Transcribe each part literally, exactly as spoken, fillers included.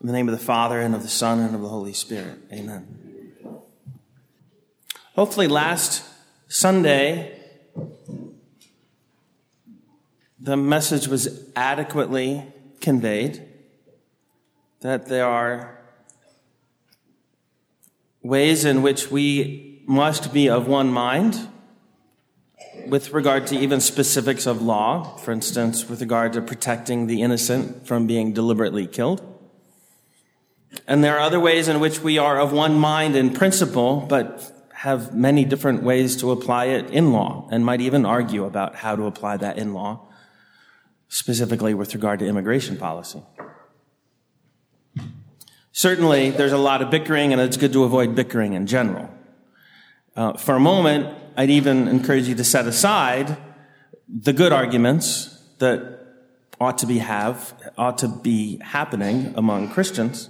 In the name of the Father, and of the Son, and of the Holy Spirit. Amen. Hopefully last Sunday, the message was adequately conveyed that there are ways in which we must be of one mind with regard to even specifics of law, for instance, with regard to protecting the innocent from being deliberately killed. And there are other ways in which we are of one mind in principle, but have many different ways to apply it in law, and might even argue about how to apply that in law, specifically with regard to immigration policy. Certainly, there's a lot of bickering, and it's good to avoid bickering in general. Uh, for a moment, I'd even encourage you to set aside the good arguments that ought to be have, ought to be happening among Christians,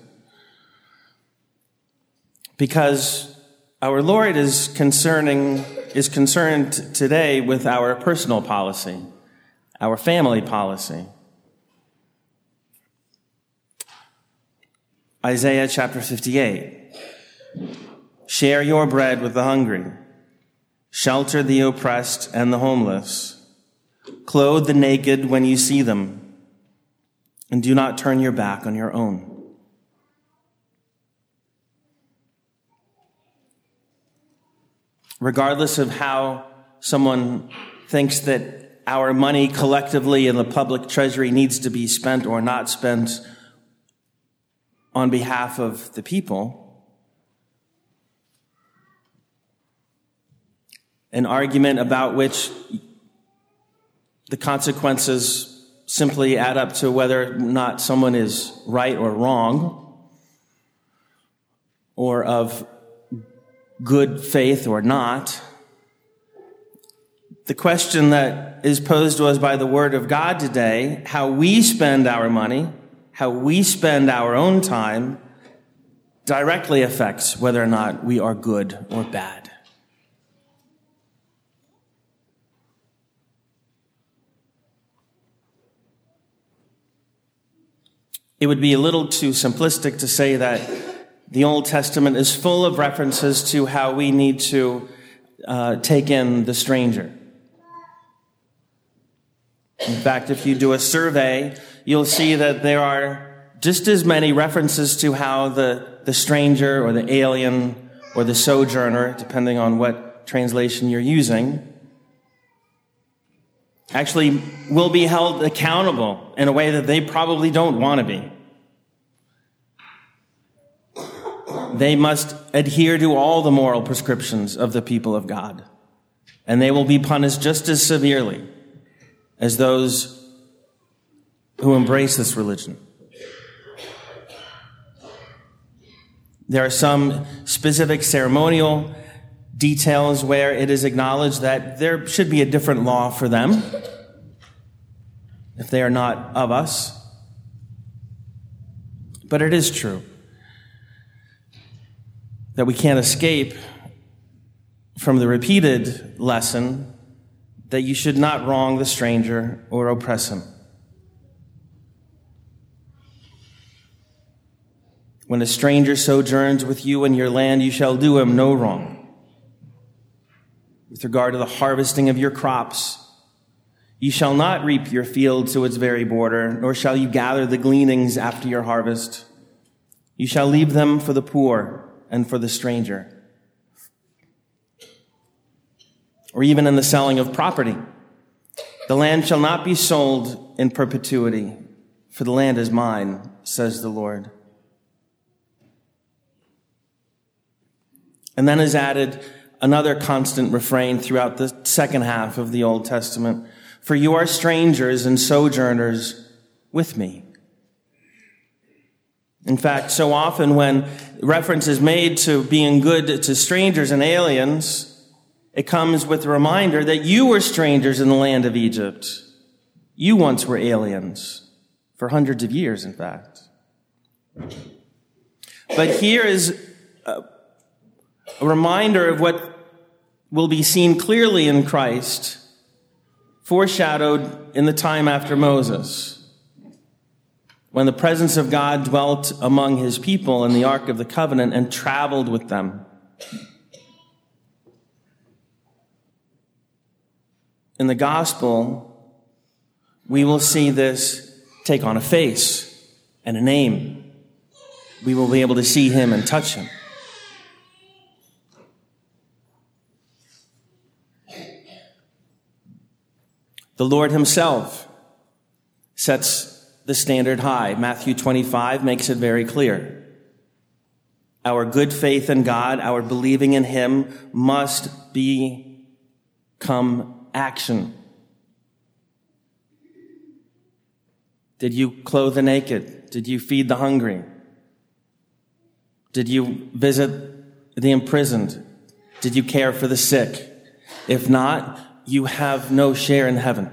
because our Lord is concerning, is concerned today with our personal policy, our family policy. Isaiah chapter fifty-eight. Share your bread with the hungry. Shelter the oppressed and the homeless. Clothe the naked when you see them, and do not turn your back on your own. Regardless of how someone thinks that our money collectively in the public treasury needs to be spent or not spent on behalf of the people, an argument about which the consequences simply add up to whether or not someone is right or wrong, or of good faith or not. The question that is posed to us by the Word of God today, how we spend our money, how we spend our own time, directly affects whether or not we are good or bad. It would be a little too simplistic to say that the Old Testament is full of references to how we need to uh, take in the stranger. In fact, if you do a survey, you'll see that there are just as many references to how the, the stranger or the alien or the sojourner, depending on what translation you're using, actually will be held accountable in a way that they probably don't want to be. They must adhere to all the moral prescriptions of the people of God, and they will be punished just as severely as those who embrace this religion. There are some specific ceremonial details where it is acknowledged that there should be a different law for them if they are not of us. But it is true that we can't escape from the repeated lesson that you should not wrong the stranger or oppress him. When a stranger sojourns with you in your land, you shall do him no wrong. With regard to the harvesting of your crops, you shall not reap your field to its very border, nor shall you gather the gleanings after your harvest. You shall leave them for the poor and for the stranger. Or even in the selling of property, the land shall not be sold in perpetuity, for the land is mine, says the Lord. And then is added another constant refrain throughout the second half of the Old Testament. For you are strangers and sojourners with me. In fact, so often when reference is made to being good to strangers and aliens, it comes with a reminder that you were strangers in the land of Egypt. You once were aliens for hundreds of years, in fact. But here is Uh, a reminder of what will be seen clearly in Christ, foreshadowed in the time after Moses. when the presence of God dwelt among his people in the Ark of the Covenant and traveled with them. In the gospel, we will see this take on a face and a name. We will be able to see him and touch him. The Lord himself sets the standard high. Matthew twenty-five makes it very clear. Our good faith in God, our believing in him must become action. Did you clothe the naked? Did you feed the hungry? Did you visit the imprisoned? Did you care for the sick? If not, you have no share in heaven.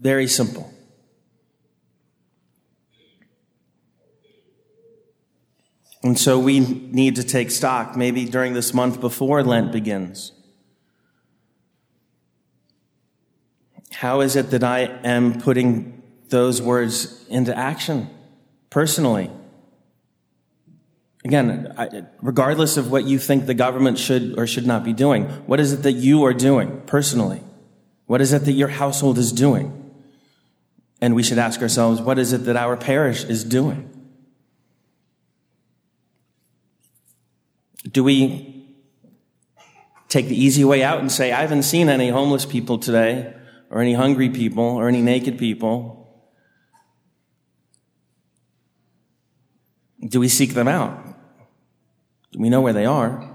Very simple. And so we need to take stock, maybe during this month before Lent begins. How is it that I am putting those words into action personally? Again, I, regardless of what you think the government should or should not be doing, what is it that you are doing personally? What is it that your household is doing? And we should ask ourselves, what is it that our parish is doing? Do we take the easy way out and say, I haven't seen any homeless people today, or any hungry people, or any naked people? Do we seek them out? Do we know where they are?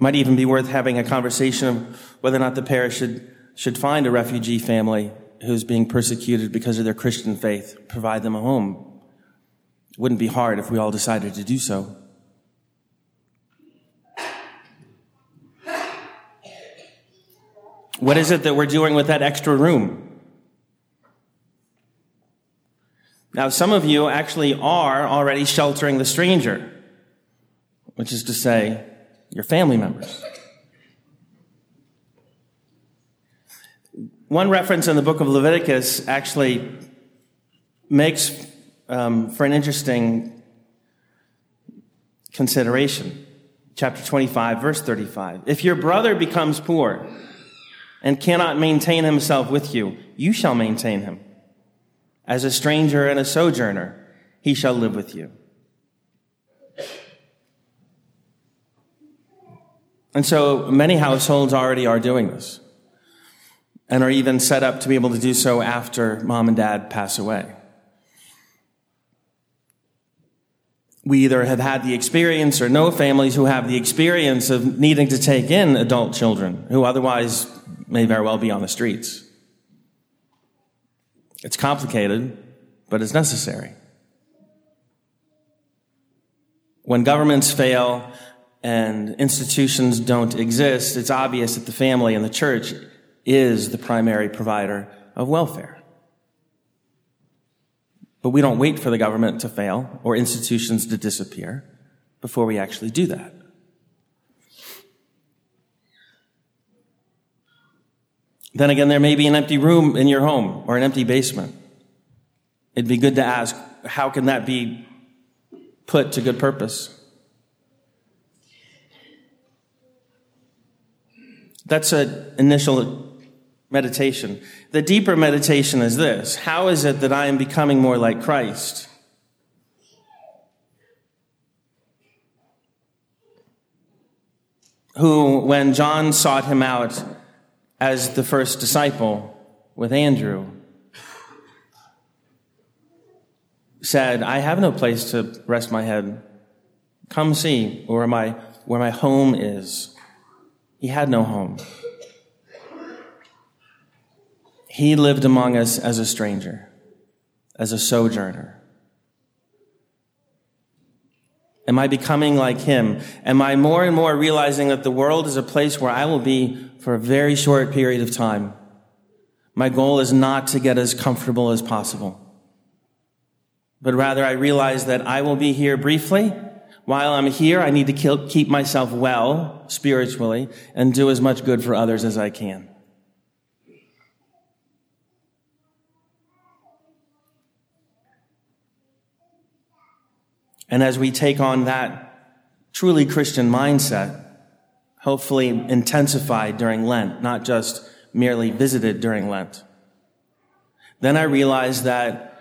Might even be worth having a conversation of whether or not the parish should, should find a refugee family who's being persecuted because of their Christian faith, provide them a home. It wouldn't be hard if we all decided to do so. What is it that we're doing with that extra room? Now, some of you actually are already sheltering the stranger, which is to say, your family members. One reference in the book of Leviticus actually makes um, for an interesting consideration. Chapter twenty-five, verse thirty-five. If your brother becomes poor and cannot maintain himself with you, you shall maintain him. As a stranger and a sojourner, he shall live with you. And so many households already are doing this and are even set up to be able to do so after mom and dad pass away. We either have had the experience or know families who have the experience of needing to take in adult children who otherwise may very well be on the streets. It's complicated, but it's necessary. When governments fail and institutions don't exist, it's obvious that the family and the church is the primary provider of welfare. But we don't wait for the government to fail or institutions to disappear before we actually do that. Then again, there may be an empty room in your home or an empty basement. It'd be good to ask, how can that be put to good purpose? That's an initial meditation. The deeper meditation is this. How is it that I am becoming more like Christ? Who, when John sought him out, as the first disciple with Andrew, said, I have no place to rest my head. Come see where my, where my home is. He had no home. He lived among us as a stranger, as a sojourner. Am I becoming like him? Am I more and more realizing that the world is a place where I will be for a very short period of time? My goal is not to get as comfortable as possible, but rather I realize that I will be here briefly. While I'm here, I need to keep myself well spiritually and do as much good for others as I can. And as we take on that truly Christian mindset, hopefully intensified during Lent, not just merely visited during Lent, then I realized that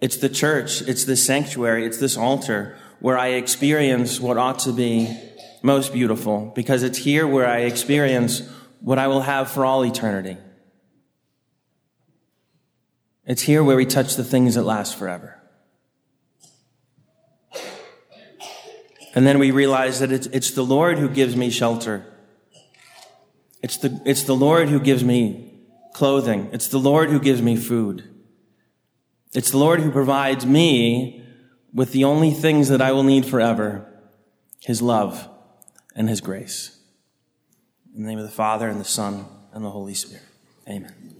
it's the church, it's this sanctuary, it's this altar where I experience what ought to be most beautiful, because it's here where I experience what I will have for all eternity. It's here where we touch the things that last forever. And then we realize that it's, it's the Lord who gives me shelter. It's the, it's the Lord who gives me clothing. It's the Lord who gives me food. It's the Lord who provides me with the only things that I will need forever, his love and his grace. In the name of the Father, and the Son, and the Holy Spirit. Amen.